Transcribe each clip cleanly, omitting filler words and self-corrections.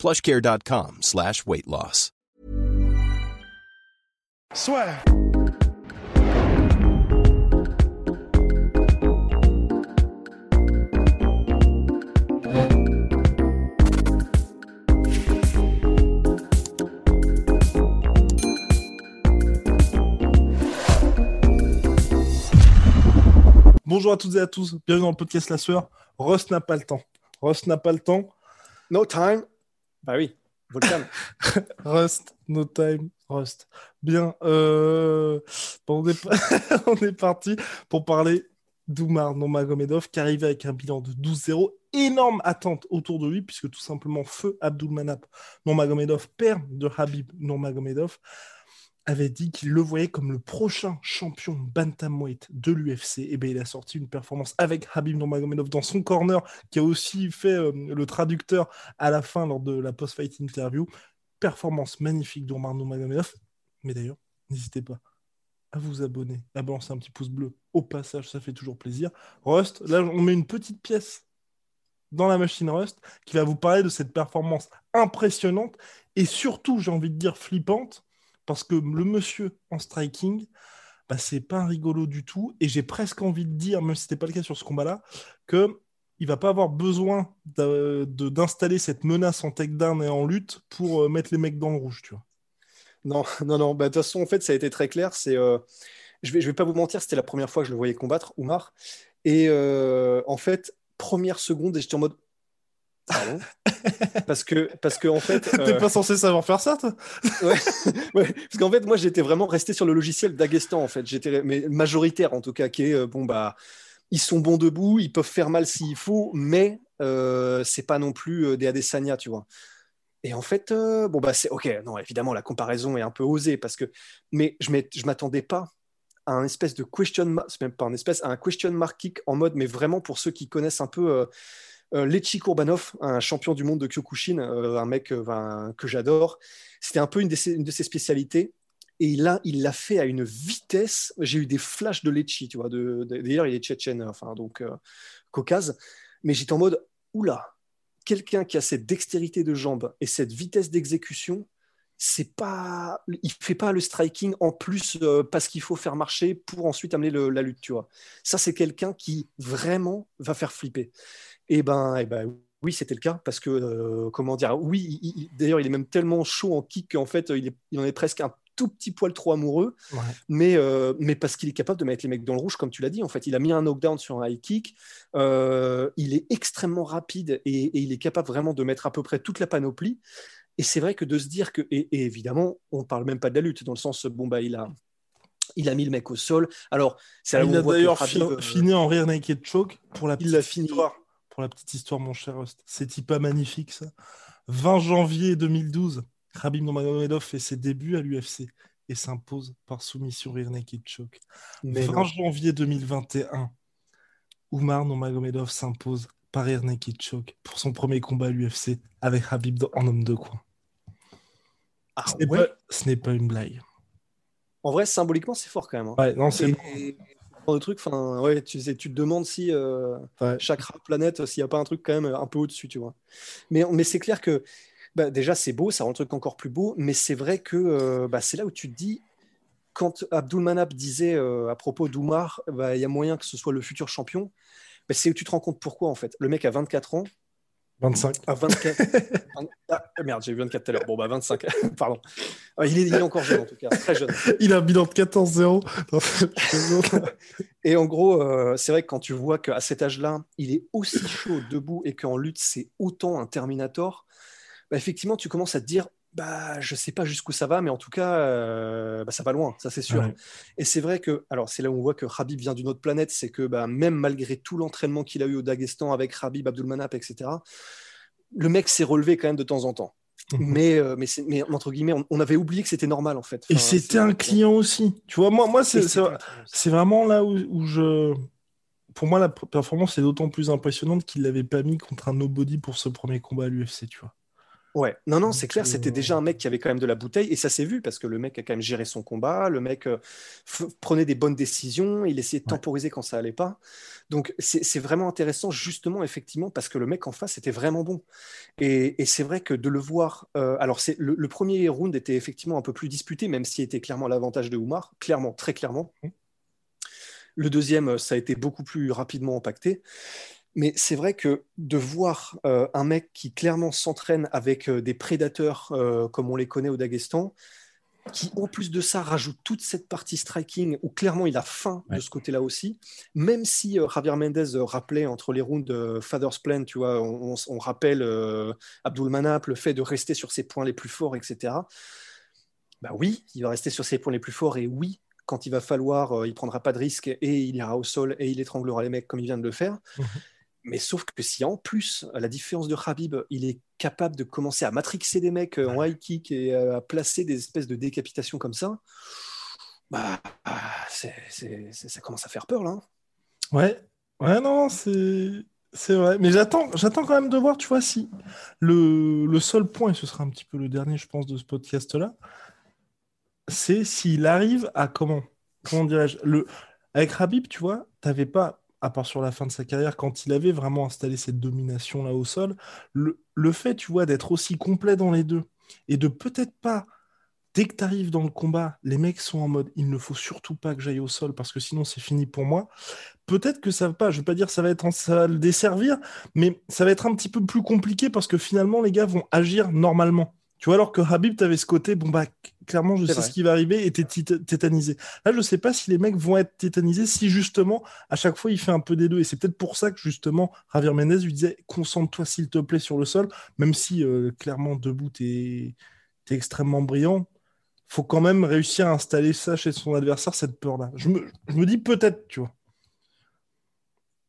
PlushCare.com/weight loss. Swear. Bonjour à toutes et à tous, bienvenue dans le podcast La Sueur. Ross n'a pas le temps. No time. Bah oui, Volcan. Rust, no time, Rust. Bien, on est parti pour parler d'Umar Nurmagomedov qui arrivait avec un bilan de 12-0. Énorme attente autour de lui puisque tout simplement feu Abdulmanap Nurmagomedov, père de Khabib Nurmagomedov, avait dit qu'il le voyait comme le prochain champion bantamweight de l'UFC. Et bien, il a sorti une performance avec Khabib Nurmagomedov dans son corner, qui a aussi fait le traducteur à la fin lors de la post-fight interview. Performance magnifique d'Umar Nurmagomedov. Mais d'ailleurs, n'hésitez pas à vous abonner, à balancer un petit pouce bleu au passage, ça fait toujours plaisir. Rust, là, on met une petite pièce dans la machine Rust qui va vous parler de cette performance impressionnante et surtout, j'ai envie de dire, flippante. Parce que le monsieur en striking, bah, c'est pas un rigolo du tout. Et j'ai presque envie de dire, même si c'était pas le cas sur ce combat-là, qu'il ne va pas avoir besoin d'installer cette menace en takedown et en lutte pour mettre les mecs dans le rouge, tu vois. Non. Bah, de toute façon, en fait, ça a été très clair. C'est, je vais pas vous mentir, c'était la première fois que je le voyais combattre, Umar. Et en fait, première seconde, et j'étais en mode... Pardon. Parce que en fait t'es pas censé savoir faire ça toi. ouais, parce qu'en fait moi j'étais vraiment resté sur le logiciel d'Daghestan en fait, j'étais mais majoritaire en tout cas qui est bon bah ils sont bons debout, ils peuvent faire mal s'il faut mais c'est pas non plus des Adesanya tu vois. Et en fait bon bah c'est OK, non évidemment la comparaison est un peu osée parce que mais je m'attendais pas à un espèce de question mark, c'est même pas un espèce à un question mark kick en mode mais vraiment pour ceux qui connaissent un peu Lechi Kurbanov, un champion du monde de Kyokushin, un mec que j'adore, c'était un peu une de ses spécialités. Et là, il l'a fait à une vitesse. J'ai eu des flashs de Lechi, tu vois. D'ailleurs, il est tchétchène, donc caucase. Mais j'étais en mode, oula, quelqu'un qui a cette dextérité de jambes et cette vitesse d'exécution, c'est pas, il fait pas le striking en plus parce qu'il faut faire marcher pour ensuite amener la lutte, tu vois. Ça, c'est quelqu'un qui vraiment va faire flipper. Et ben, oui, c'était le cas parce que, oui, d'ailleurs, il est même tellement chaud en kick qu'en fait, il en est presque un tout petit poil trop amoureux, ouais. mais parce qu'il est capable de mettre les mecs dans le rouge, comme tu l'as dit, en fait. Il a mis un knockdown sur un high kick, il est extrêmement rapide et il est capable vraiment de mettre à peu près toute la panoplie. Et c'est vrai que de se dire que, et évidemment, on ne parle même pas de la lutte, dans le sens, bon, bah, il a mis le mec au sol. Alors, c'est il a d'ailleurs fini en rear naked choke pour la petite histoire. Pour la petite histoire, mon cher Rust, c'est pas magnifique ça. 20 janvier 2012, Khabib Nurmagomedov fait ses débuts à l'UFC et s'impose par soumission rear naked choke. 20 janvier 2021, Umar Nurmagomedov s'impose par rear naked choke pour son premier combat à l'UFC avec Khabib en homme de coin. Ah, ce n'est pas une blague. En vrai, symboliquement, c'est fort quand même. Hein. Ouais, non, c'est bon. De truc, enfin, ouais, tu te demandes si chaque planète, s'il n'y a pas un truc quand même un peu au-dessus, tu vois. Mais c'est clair que bah, déjà c'est beau, ça rend le truc encore plus beau, mais c'est vrai que c'est là où tu te dis, quand Abdulmanap disait à propos d'Umar, bah, y a moyen que ce soit le futur champion, bah, c'est où tu te rends compte pourquoi en fait. Le mec a 24 ans. 25. À 24. Ah, merde, j'ai eu 24 tout à l'heure. Bon, bah 25, pardon. Il est encore jeune, en tout cas, très jeune. Il a un bilan de 14-0. Et en gros, c'est vrai que quand tu vois qu'à cet âge-là, il est aussi chaud debout et qu'en lutte, c'est autant un Terminator, bah, effectivement, tu commences à te dire, bah, je ne sais pas jusqu'où ça va, mais en tout cas, ça va loin, ça c'est sûr. Ouais. Et c'est vrai que, alors c'est là où on voit que Khabib vient d'une autre planète, c'est que bah, même malgré tout l'entraînement qu'il a eu au Daghestan avec Khabib, Abdulmanap, etc., le mec s'est relevé quand même de temps en temps. Mais entre guillemets, on avait oublié que c'était normal en fait. Enfin, et c'était un client aussi. Tu vois, moi c'est vraiment là où je. Pour moi, la performance est d'autant plus impressionnante qu'il l'avait pas mis contre un nobody pour ce premier combat à l'UFC, tu vois. Ouais, non, c'est clair, c'était déjà un mec qui avait quand même de la bouteille, et ça s'est vu, parce que le mec a quand même géré son combat, le mec prenait des bonnes décisions, il essayait de temporiser quand ça allait pas, donc c'est vraiment intéressant, justement, effectivement, parce que le mec en face était vraiment bon, et c'est vrai que de le voir, alors le premier round était effectivement un peu plus disputé, même s'il était clairement l'avantage de Umar, clairement, très clairement, le deuxième, ça a été beaucoup plus rapidement empaqueté. Mais c'est vrai que de voir un mec qui clairement s'entraîne avec des prédateurs comme on les connaît au Daghestan, qui en plus de ça rajoute toute cette partie striking où clairement il a faim de ce côté-là aussi, même si Javier Mendez rappelait entre les rounds Father's Plan, tu vois, on rappelle Abdulmanap, le fait de rester sur ses points les plus forts, etc. Bah oui, il va rester sur ses points les plus forts, et oui, quand il va falloir, il prendra pas de risque et il ira au sol et il étranglera les mecs comme il vient de le faire. Mais sauf que si en plus, à la différence de Khabib, il est capable de commencer à matrixer des mecs en high kick et à placer des espèces de décapitations comme ça, bah, ça commence à faire peur là. Ouais, non, c'est vrai. Mais j'attends quand même de voir, tu vois, si le seul point, et ce sera un petit peu le dernier, je pense, de ce podcast-là, c'est s'il arrive à comment dirais-je, avec Khabib, tu vois, t'avais pas, à part sur la fin de sa carrière, quand il avait vraiment installé cette domination-là au sol, le fait, tu vois, d'être aussi complet dans les deux, et de peut-être pas, dès que tu arrives dans le combat, les mecs sont en mode, il ne faut surtout pas que j'aille au sol, parce que sinon c'est fini pour moi, peut-être que ça va pas, je ne veux pas dire que ça va le desservir, mais ça va être un petit peu plus compliqué, parce que finalement, les gars vont agir normalement. Tu vois, alors que Khabib, t'avais ce côté, bon bah, clairement, je sais ce qui va arriver, et t'es tétanisé. Là, je sais pas si les mecs vont être tétanisés, si justement, à chaque fois, il fait un peu des deux. Et c'est peut-être pour ça que, justement, Javier Mendez lui disait, concentre-toi, s'il te plaît, sur le sol, même si, clairement, debout, t'es extrêmement brillant. Faut quand même réussir à installer ça chez son adversaire, cette peur-là. Je me dis peut-être, tu vois.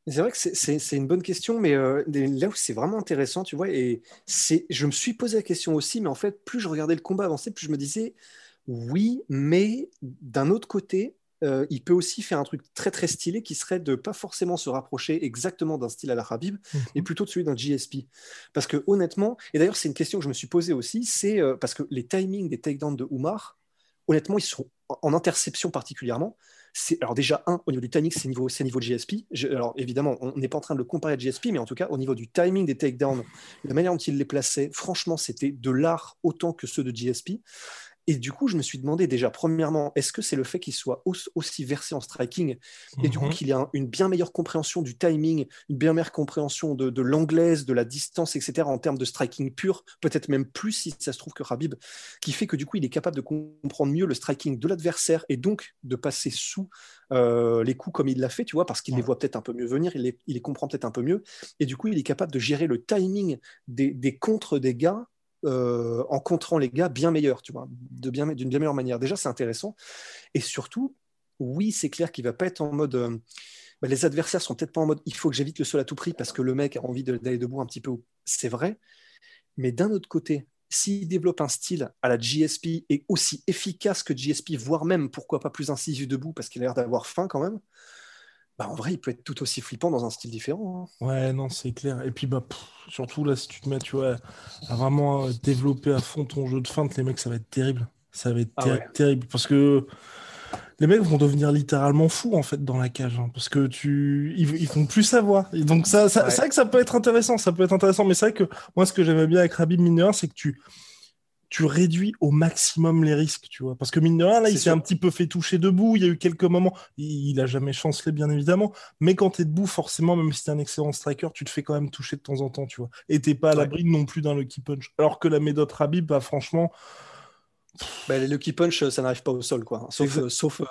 C'est vrai que c'est une bonne question, mais là où c'est vraiment intéressant, tu vois, et je me suis posé la question aussi, mais en fait, plus je regardais le combat avancer, plus je me disais, oui, mais d'un autre côté, il peut aussi faire un truc très très stylé qui serait de pas forcément se rapprocher exactement d'un style à la Khabib, mais plutôt de celui d'un GSP. Parce que honnêtement, et d'ailleurs c'est une question que je me suis posée aussi, c'est parce que les timings des takedowns de Umar, honnêtement, ils sont en interception particulièrement. Alors déjà, au niveau du timing, c'est niveau GSP. Alors évidemment, on n'est pas en train de le comparer à GSP, mais en tout cas, au niveau du timing des takedowns, la manière dont il les plaçait, franchement, c'était de l'art autant que ceux de GSP. Et du coup, je me suis demandé déjà, premièrement, est-ce que c'est le fait qu'il soit aussi versé en striking et du coup qu'il y a une bien meilleure compréhension du timing, une bien meilleure compréhension de l'anglaise, de la distance, etc. en termes de striking pur, peut-être même plus si ça se trouve que Khabib, qui fait que du coup, il est capable de comprendre mieux le striking de l'adversaire et donc de passer sous les coups comme il l'a fait, tu vois, parce qu'il les voit peut-être un peu mieux venir, il les comprend peut-être un peu mieux et du coup, il est capable de gérer le timing des contres des gars en contrant les gars bien meilleurs, tu vois, d'une bien meilleure manière. Déjà, c'est intéressant. Et surtout, oui, c'est clair qu'il va pas être en mode. Les adversaires sont peut-être pas en mode. Il faut que j'évite le sol à tout prix parce que le mec a envie d'aller debout un petit peu. C'est vrai. Mais d'un autre côté, s'il développe un style à la GSP et aussi efficace que GSP, voire même pourquoi pas plus incisif debout parce qu'il a l'air d'avoir faim quand même. Bah, en vrai, il peut être tout aussi flippant dans un style différent. Hein. Ouais, non, c'est clair. Et puis, surtout, là, si tu te mets, tu vois, à vraiment développer à fond ton jeu de feinte, les mecs, ça va être terrible. Ça va être terrible. Parce que les mecs vont devenir littéralement fous, en fait, dans la cage. Hein, parce que ils vont plus savoir. Et donc, c'est vrai que ça peut être intéressant. Mais c'est vrai que moi, ce que j'aimais bien avec Khabib, mine de rien, c'est que tu réduis au maximum les risques, tu vois. Parce que mine de rien, là, il s'est un petit peu fait toucher debout, il y a eu quelques moments, il a jamais chancelé, bien évidemment, mais quand t'es debout, forcément, même si t'es un excellent striker, tu te fais quand même toucher de temps en temps, tu vois. Et t'es pas à l'abri non plus d'un lucky punch. Alors que la méthode Khabib, franchement... les lucky punch, ça n'arrive pas au sol, quoi. Sauf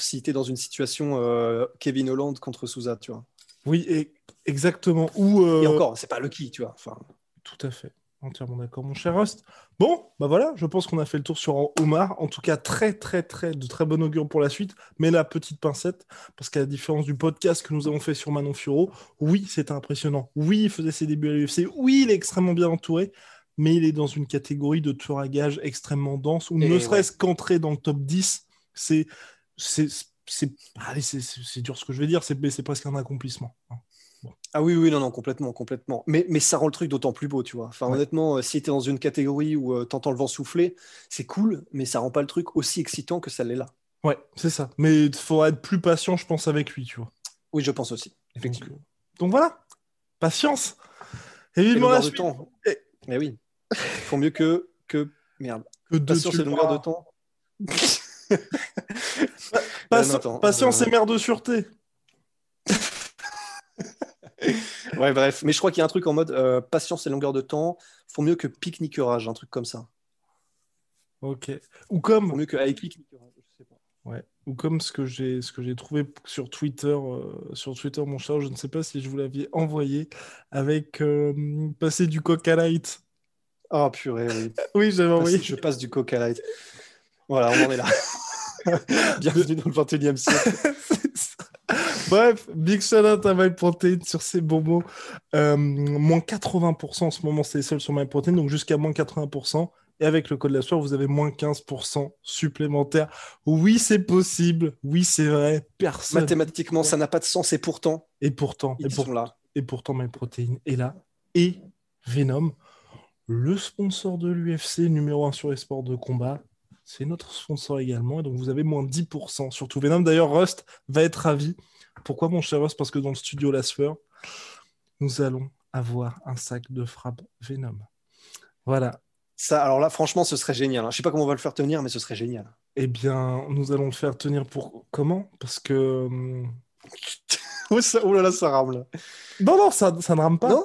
si t'es dans une situation Kevin Holland contre Souza, tu vois. Oui, exactement. Et encore, c'est pas lucky, tu vois. Enfin... Tout à fait. Entièrement d'accord, mon cher Rust. Bon, bah voilà, je pense qu'on a fait le tour sur Umar. En tout cas, très, très, très, de très bon augure pour la suite. Mais la petite pincette, parce qu'à la différence du podcast que nous avons fait sur Manon Fiorot, oui, c'était impressionnant. Oui, il faisait ses débuts à l'UFC. Oui, il est extrêmement bien entouré. mais il est dans une catégorie de tueur à gages extrêmement dense, où ne serait-ce qu'entrer dans le top 10, c'est dur ce que je vais dire, c'est presque un accomplissement. Bon. Ah oui, non, complètement. Mais ça rend le truc d'autant plus beau, tu vois. Enfin, honnêtement, si t'es dans une catégorie où t'entends le vent souffler, c'est cool, mais ça rend pas le truc aussi excitant que ça l'est là. Ouais, c'est ça. Mais il faudra être plus patient, je pense, avec lui, tu vois. Oui, je pense aussi, effectivement. Donc voilà, patience. Évidemment, la suite. Mais oui, il faut mieux que patience et longueur de temps. Patience et merde de sûreté. Ouais, bref, mais je crois qu'il y a un truc en mode patience et longueur de temps font mieux que pique-niquerage, un truc comme ça. Ok. Ou comme. Font mieux que pique-niquerage, je sais pas. Ouais. Ou comme ce que j'ai trouvé sur Twitter, mon cher, je ne sais pas si je vous l'avais envoyé, avec passer du coq à light. Oh purée, oui. Oui, j'avais envoyé. Je passe du coq à light. Voilà, on en est là. Bienvenue dans le 21e siècle. C'est ça. Bref, big shout out à MyProtein sur ces bons mots. Moins 80% en ce moment, c'est les seuls sur MyProtein, donc jusqu'à moins 80%. Et avec le code de la soirée, vous avez moins 15% supplémentaire. Oui, c'est possible. Oui, c'est vrai. Personne. Mathématiquement, ça n'a pas de sens. Et pourtant, ils sont là. Et pourtant, MyProtein est là. Et Venom, le sponsor de l'UFC, numéro 1 sur les sports de combat. C'est notre sponsor également. Et donc, vous avez moins 10% sur tout Venom. D'ailleurs, Rust va être ravi. Pourquoi, mon cher Ross ? Parce que dans le studio La Sueur, nous allons avoir un sac de frappe Venom. Voilà. Ça, alors là, franchement, ce serait génial. Je ne sais pas comment on va le faire tenir, mais ce serait génial. Eh bien, nous allons le faire tenir pour... Comment ? Parce que... Oh là là, ça rame, là. Non, ça ne rame pas. Non ?